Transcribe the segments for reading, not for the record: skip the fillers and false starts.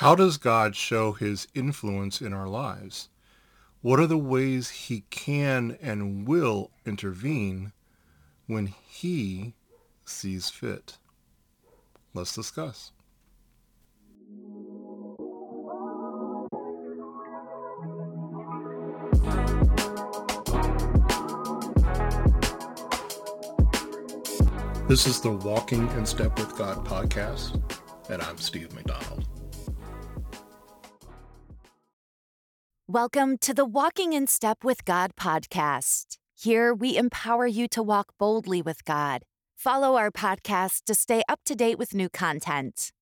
How does God show his influence in our lives? What are the ways he can and will intervene when he sees fit? Let's discuss. This is the Walking in Step with God podcast, and I'm Steve McDonald. Welcome to the Walking in Step with God podcast. Here we empower you to walk boldly with God. Follow our podcast to stay up to date with new content.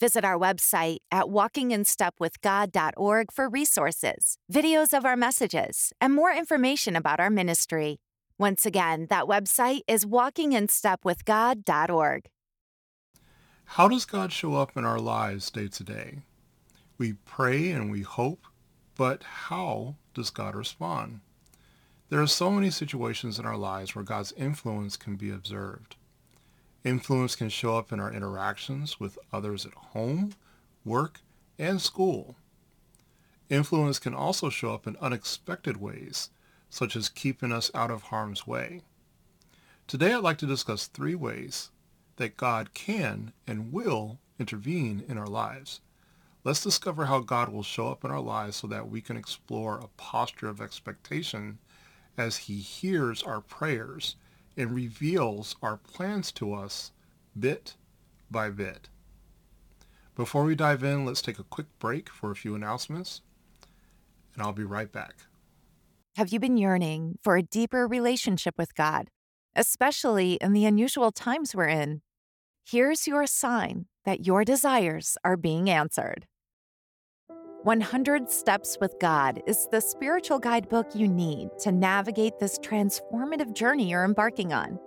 Visit our website at walkinginstepwithgod.org for resources, videos of our messages, and more information about our ministry. Once again, that website is walkinginstepwithgod.org. How does God show up in our lives day to day? We pray and we hope, but how does God respond? There are so many situations in our lives where God's influence can be observed. Influence can show up in our interactions with others at home, work, and school. Influence can also show up in unexpected ways, such as keeping us out of harm's way. Today, I'd like to discuss three ways that God can and will intervene in our lives. Let's discover how God will show up in our lives so that we can explore a posture of expectation as he hears our prayers and reveals our plans to us bit by bit. Before we dive in, let's take a quick break for a few announcements, and I'll be right back. Have you been yearning for a deeper relationship with God, especially in the unusual times we're in? Here's your sign that your desires are being answered. 100 Steps with God is the spiritual guidebook you need to navigate this transformative journey you're embarking on.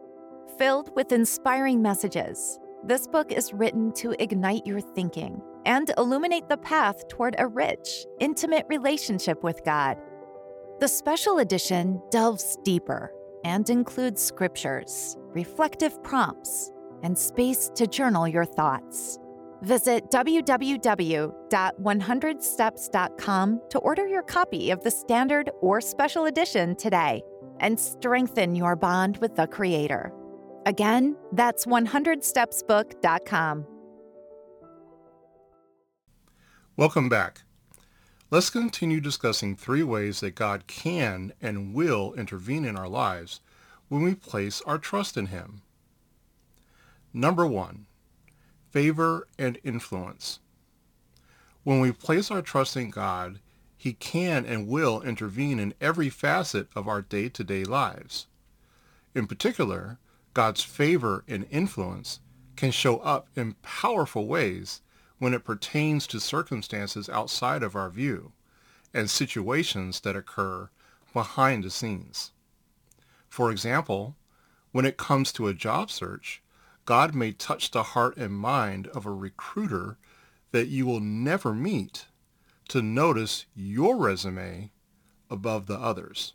Filled with inspiring messages, this book is written to ignite your thinking and illuminate the path toward a rich, intimate relationship with God. The special edition delves deeper and includes scriptures, reflective prompts, and space to journal your thoughts. Visit www.100steps.com to order your copy of the standard or special edition today and strengthen your bond with the Creator. Again, that's 100stepsbook.com. Welcome back. Let's continue discussing three ways that God can and will intervene in our lives when we place our trust in him. Number one, favor and influence. When we place our trust in God, he can and will intervene in every facet of our day-to-day lives. In particular, God's favor and influence can show up in powerful ways when it pertains to circumstances outside of our view and situations that occur behind the scenes. For example, when it comes to a job search, God may touch the heart and mind of a recruiter that you will never meet to notice your resume above the others.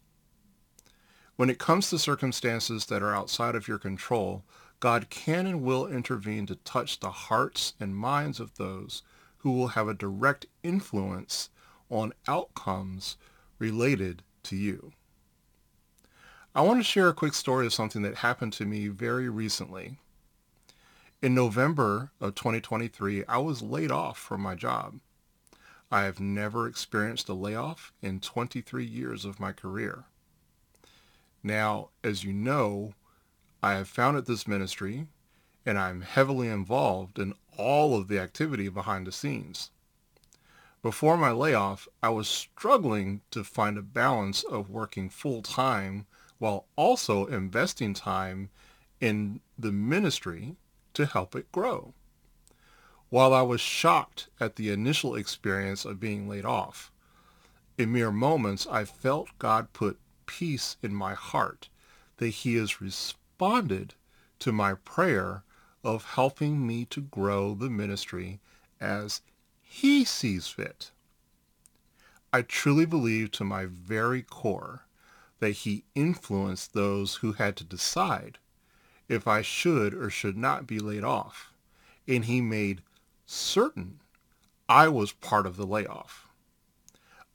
When it comes to circumstances that are outside of your control, God can and will intervene to touch the hearts and minds of those who will have a direct influence on outcomes related to you. I want to share a quick story of something that happened to me very recently. In November of 2023, I was laid off from my job. I have never experienced a layoff in 23 years of my career. Now, as you know, I have founded this ministry, and I'm heavily involved in all of the activity behind the scenes. Before my layoff, I was struggling to find a balance of working full-time while also investing time in the ministry to help it grow. While I was shocked at the initial experience of being laid off, in mere moments I felt God put peace in my heart that he has responded to my prayer of helping me to grow the ministry as he sees fit. I truly believe to my very core that he influenced those who had to decide if I should or should not be laid off, and he made certain I was part of the layoff.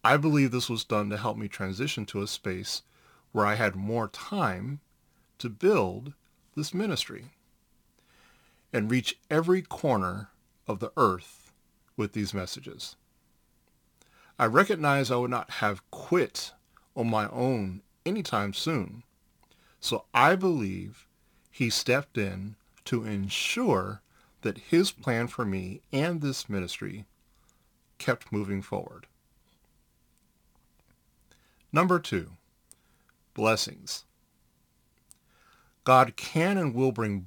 I believe this was done to help me transition to a space where I had more time to build this ministry and reach every corner of the earth with these messages. I recognize I would not have quit on my own anytime soon, so I believe he stepped in to ensure that his plan for me and this ministry kept moving forward. Number 2, blessings. God can and will bring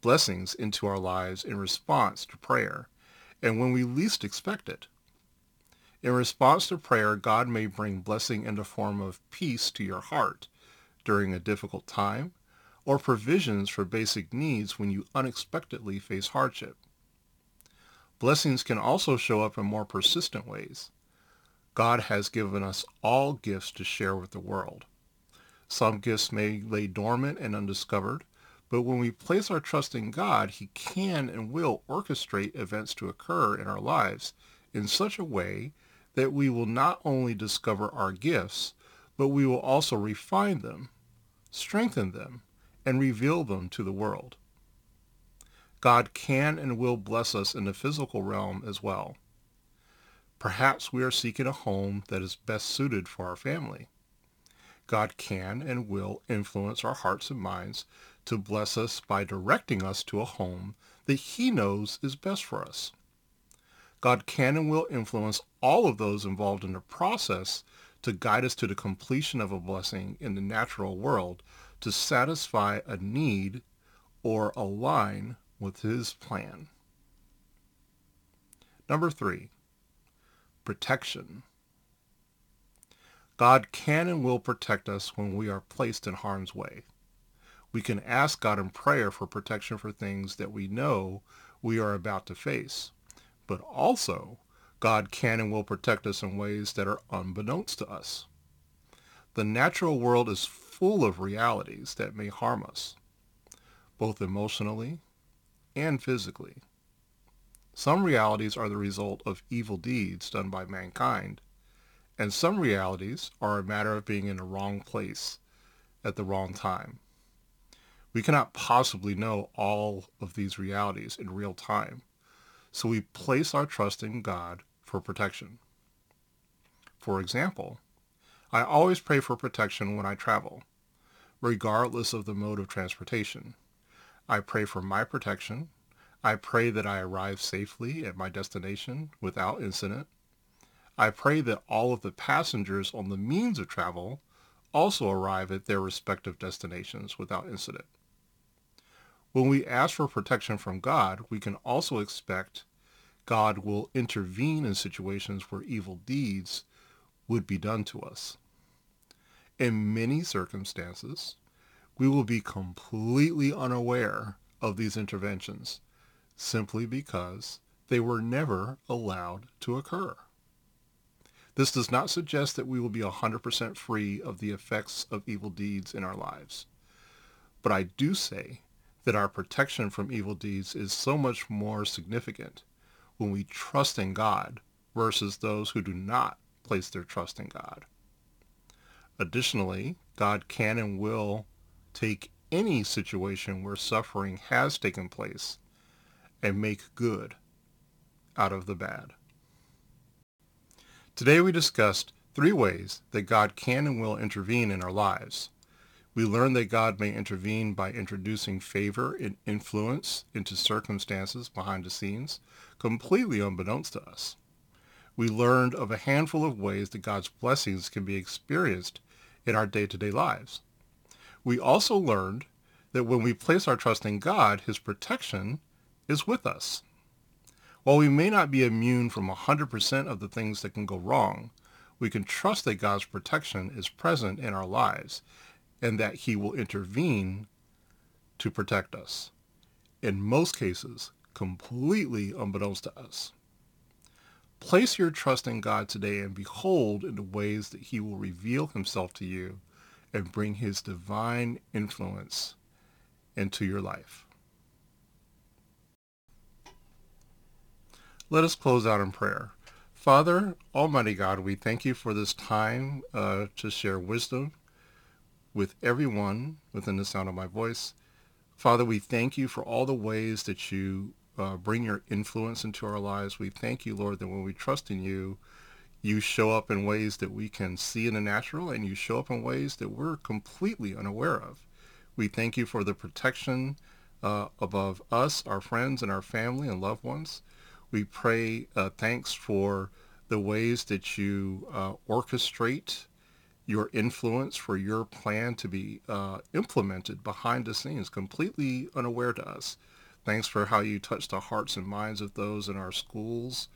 blessings into our lives in response to prayer and when we least expect it. In response to prayer, God may bring blessing in the form of peace to your heart during a difficult time, or provisions for basic needs when you unexpectedly face hardship. Blessings can also show up in more persistent ways. God has given us all gifts to share with the world. Some gifts may lay dormant and undiscovered, but when we place our trust in God, he can and will orchestrate events to occur in our lives in such a way that we will not only discover our gifts, but we will also refine them, strengthen them, and reveal them to the world. God can and will bless us in the physical realm as well. Perhaps we are seeking a home that is best suited for our family. God can and will influence our hearts and minds to bless us by directing us to a home that he knows is best for us. God can and will influence all of those involved in the process to guide us to the completion of a blessing in the natural world to satisfy a need or align with his plan. Number 3, protection. God can and will protect us when we are placed in harm's way. We can ask God in prayer for protection for things that we know we are about to face. But also, God can and will protect us in ways that are unbeknownst to us. The natural world is full of realities that may harm us, both emotionally and physically. Some realities are the result of evil deeds done by mankind, and some realities are a matter of being in the wrong place at the wrong time. We cannot possibly know all of these realities in real time. So we place our trust in God for protection. For example, I always pray for protection when I travel, regardless of the mode of transportation. I pray for my protection. I pray that I arrive safely at my destination without incident. I pray that all of the passengers on the means of travel also arrive at their respective destinations without incident. When we ask for protection from God, we can also expect God will intervene in situations where evil deeds would be done to us. In many circumstances, we will be completely unaware of these interventions simply because they were never allowed to occur. This does not suggest that we will be 100% free of the effects of evil deeds in our lives, but I do say that our protection from evil deeds is so much more significant when we trust in God versus those who do not place their trust in God. Additionally, God can and will take any situation where suffering has taken place and make good out of the bad. Today we discussed 3 ways that God can and will intervene in our lives. We learn that God may intervene by introducing favor and influence into circumstances behind the scenes, completely unbeknownst to us. We learned of a handful of ways that God's blessings can be experienced in our day-to-day lives. We also learned that when we place our trust in God, his protection is with us. While we may not be immune from 100% of the things that can go wrong, we can trust that God's protection is present in our lives and that he will intervene to protect us, in most cases, completely unbeknownst to us. Place your trust in God today and behold in the ways that he will reveal himself to you and bring his divine influence into your life. Let us close out in prayer. Father, Almighty God, we thank you for this time to share wisdom with everyone within the sound of my voice. Father, we thank you for all the ways that you bring your influence into our lives. We thank you, Lord, that when we trust in you, you show up in ways that we can see in the natural, and you show up in ways that we're completely unaware of. We thank you for the protection above us, our friends, and our family and loved ones. We pray thanks for the ways that you orchestrate your influence, for your plan to be implemented behind the scenes, completely unaware to us. Thanks for how you touch the hearts and minds of those in our schools,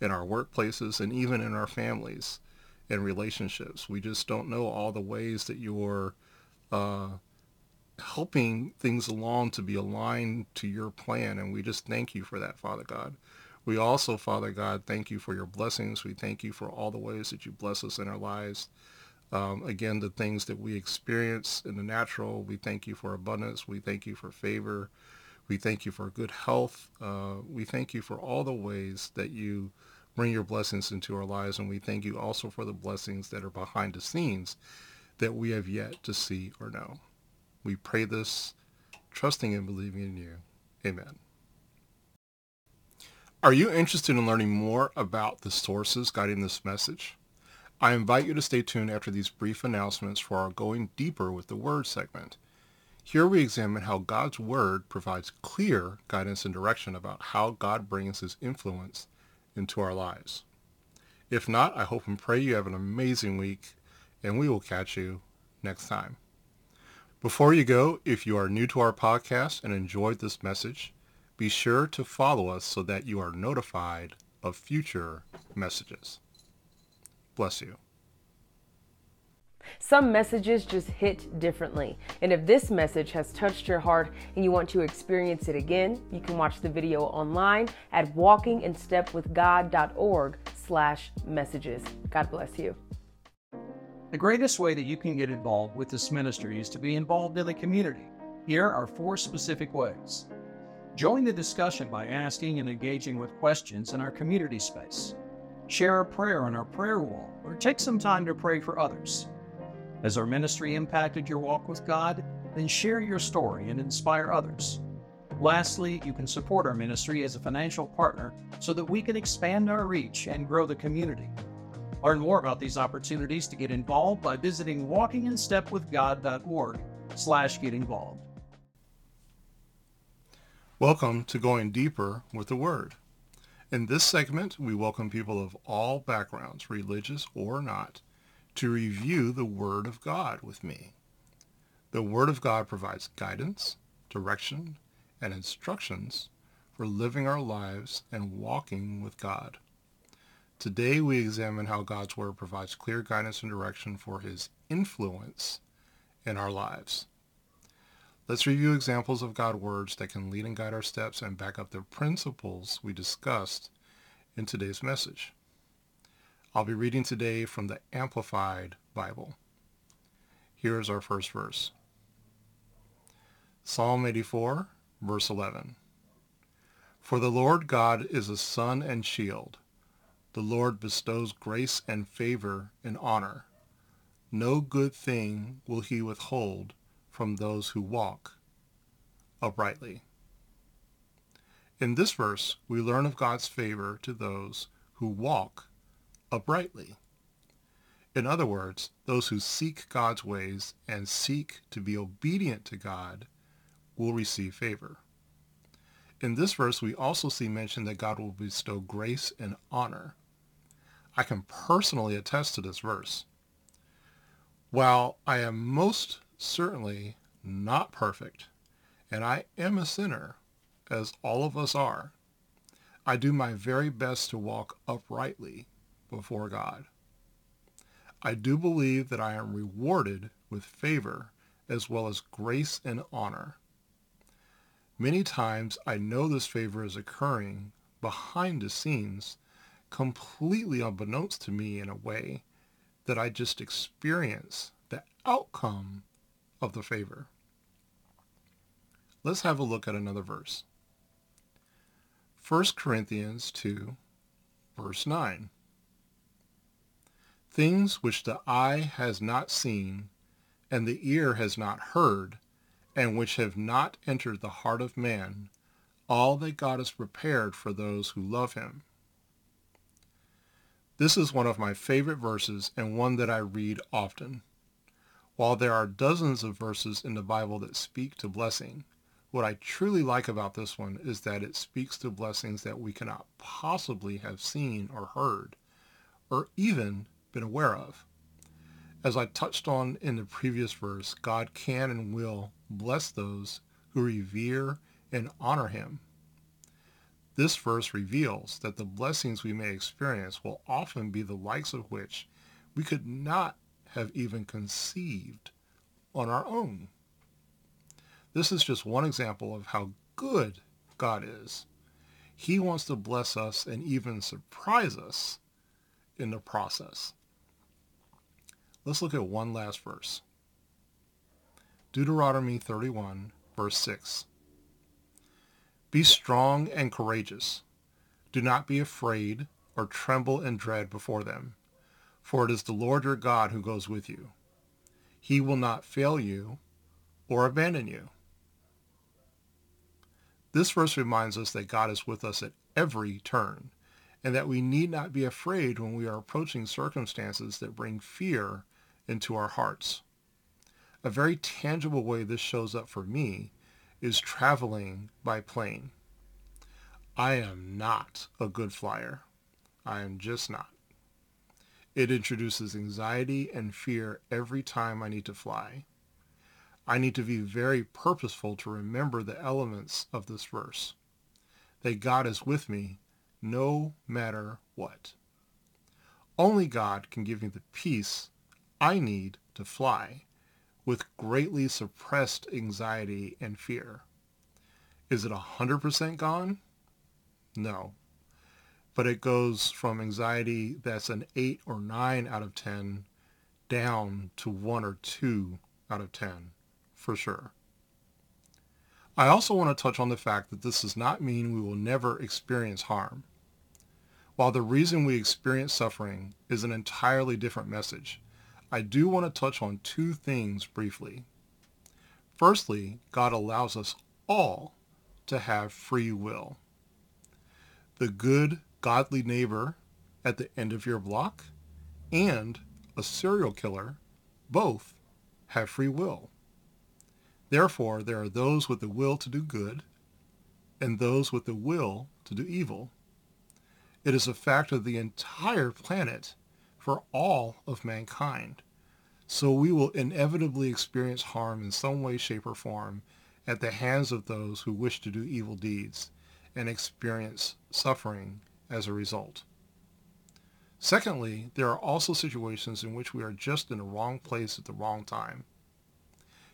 in our workplaces, and even in our families and relationships. We just don't know all the ways that you're helping things along to be aligned to your plan, and we just thank you for that, Father God. We also, Father God, thank you for your blessings. We thank you for all the ways that you bless us in our lives. Again, the things that we experience in the natural, we thank you for abundance. We thank you for favor. We thank you for good health. We thank you for all the ways that you bring your blessings into our lives. And we thank you also for the blessings that are behind the scenes that we have yet to see or know. We pray this, trusting and believing in you. Amen. Are you interested in learning more about the sources guiding this message? I invite you to stay tuned after these brief announcements for our Going Deeper with the Word segment. Here we examine how God's Word provides clear guidance and direction about how God brings His influence into our lives. If not, I hope and pray you have an amazing week, and we will catch you next time. Before you go, if you are new to our podcast and enjoyed this message, be sure to follow us so that you are notified of future messages. Bless you. Some messages just hit differently. And if this message has touched your heart and you want to experience it again, you can watch the video online at walkinginstepwithgod.org/messages. God bless you. The greatest way that you can get involved with this ministry is to be involved in the community. Here are 4 specific ways. Join the discussion by asking and engaging with questions in our community space. Share a prayer on our prayer wall, or take some time to pray for others. Has our ministry impacted your walk with God? Then share your story and inspire others. Lastly, you can support our ministry as a financial partner so that we can expand our reach and grow the community. Learn more about these opportunities to get involved by visiting walkinginstepwithgod.org/getinvolved. Welcome to Going Deeper with the Word. In this segment, we welcome people of all backgrounds, religious or not, to review the Word of God with me. The Word of God provides guidance, direction, and instructions for living our lives and walking with God. Today, we examine how God's Word provides clear guidance and direction for His influence in our lives. Let's review examples of God's words that can lead and guide our steps and back up the principles we discussed in today's message. I'll be reading today from the Amplified Bible. Here is our first verse. Psalm 84, verse 11. For the Lord God is a sun and shield. The Lord bestows grace and favor and honor. No good thing will he withhold from those who walk uprightly. In this verse, we learn of God's favor to those who walk uprightly. In other words, those who seek God's ways and seek to be obedient to God will receive favor. In this verse, we also see mention that God will bestow grace and honor. I can personally attest to this verse. While I am most certainly not perfect, and I am a sinner, as all of us are, I do my very best to walk uprightly before God. I do believe that I am rewarded with favor as well as grace and honor. Many times I know this favor is occurring behind the scenes, completely unbeknownst to me, in a way that I just experience the outcome of the favor. Let's have a look at another verse. 1 Corinthians 2, verse 9. Things which the eye has not seen, and the ear has not heard, and which have not entered the heart of man, all that God has prepared for those who love him. This is one of my favorite verses and one that I read often. While there are dozens of verses in the Bible that speak to blessing, what I truly like about this one is that it speaks to blessings that we cannot possibly have seen or heard, or even been aware of. As I touched on in the previous verse, God can and will bless those who revere and honor him. This verse reveals that the blessings we may experience will often be the likes of which we could not have even conceived on our own. This is just one example of how good God is. He wants to bless us and even surprise us in the process. Let's look at one last verse. Deuteronomy 31, verse 6. Be strong and courageous. Do not be afraid or tremble in dread before them, for it is the Lord your God who goes with you. He will not fail you or abandon you. This verse reminds us that God is with us at every turn, and that we need not be afraid when we are approaching circumstances that bring fear into our hearts. A very tangible way this shows up for me is traveling by plane. I am not a good flyer. I am just not. It introduces anxiety and fear every time I need to fly. I need to be very purposeful to remember the elements of this verse, that God is with me no matter what. Only God can give me the peace I need to fly with greatly suppressed anxiety and fear. Is it 100% gone? No. But it goes from anxiety that's an 8 or 9 out of 10 down to 1 or 2 out of 10, for sure. I also want to touch on the fact that this does not mean we will never experience harm. While the reason we experience suffering is an entirely different message, I do want to touch on two things briefly. Firstly, God allows us all to have free will. The good, godly neighbor at the end of your block and a serial killer both have free will. Therefore, there are those with the will to do good and those with the will to do evil. It is a fact of the entire planet for all of mankind. So we will inevitably experience harm in some way, shape, or form at the hands of those who wish to do evil deeds and experience suffering as a result. Secondly, there are also situations in which we are just in the wrong place at the wrong time.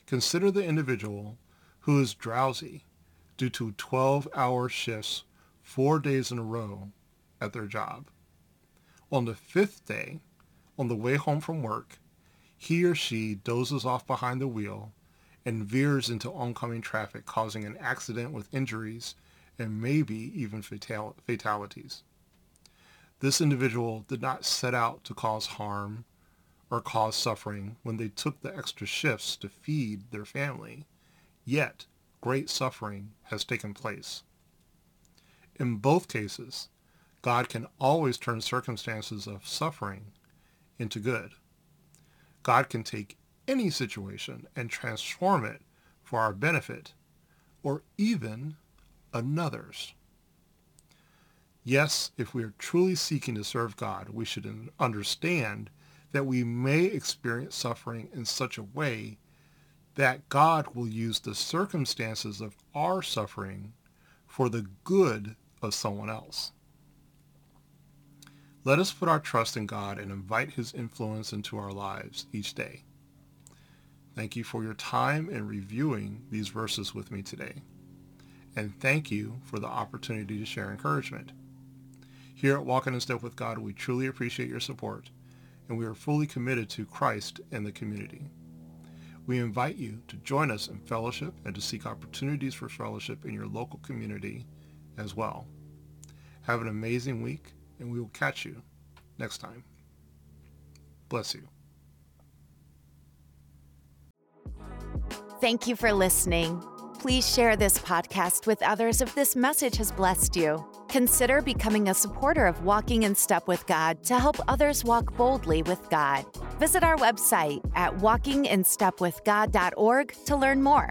Consider the individual who is drowsy due to 12-hour shifts 4 days in a row at their job. On the fifth day, on the way home from work, he or she dozes off behind the wheel and veers into oncoming traffic, causing an accident with injuries and maybe even fatalities. This individual did not set out to cause harm or cause suffering when they took the extra shifts to feed their family, yet great suffering has taken place. In both cases, God can always turn circumstances of suffering into good. God can take any situation and transform it for our benefit, or even another's. Yes, if we are truly seeking to serve God, we should understand that we may experience suffering in such a way that God will use the circumstances of our suffering for the good of someone else. Let us put our trust in God and invite his influence into our lives each day. Thank you for your time in reviewing these verses with me today. And thank you for the opportunity to share encouragement. Here at Walking in Step with God, we truly appreciate your support, and we are fully committed to Christ and the community. We invite you to join us in fellowship and to seek opportunities for fellowship in your local community as well. Have an amazing week, and we will catch you next time. Bless you. Thank you for listening. Please share this podcast with others if this message has blessed you. Consider becoming a supporter of Walking in Step with God to help others walk boldly with God. Visit our website at walkinginstepwithgod.org to learn more.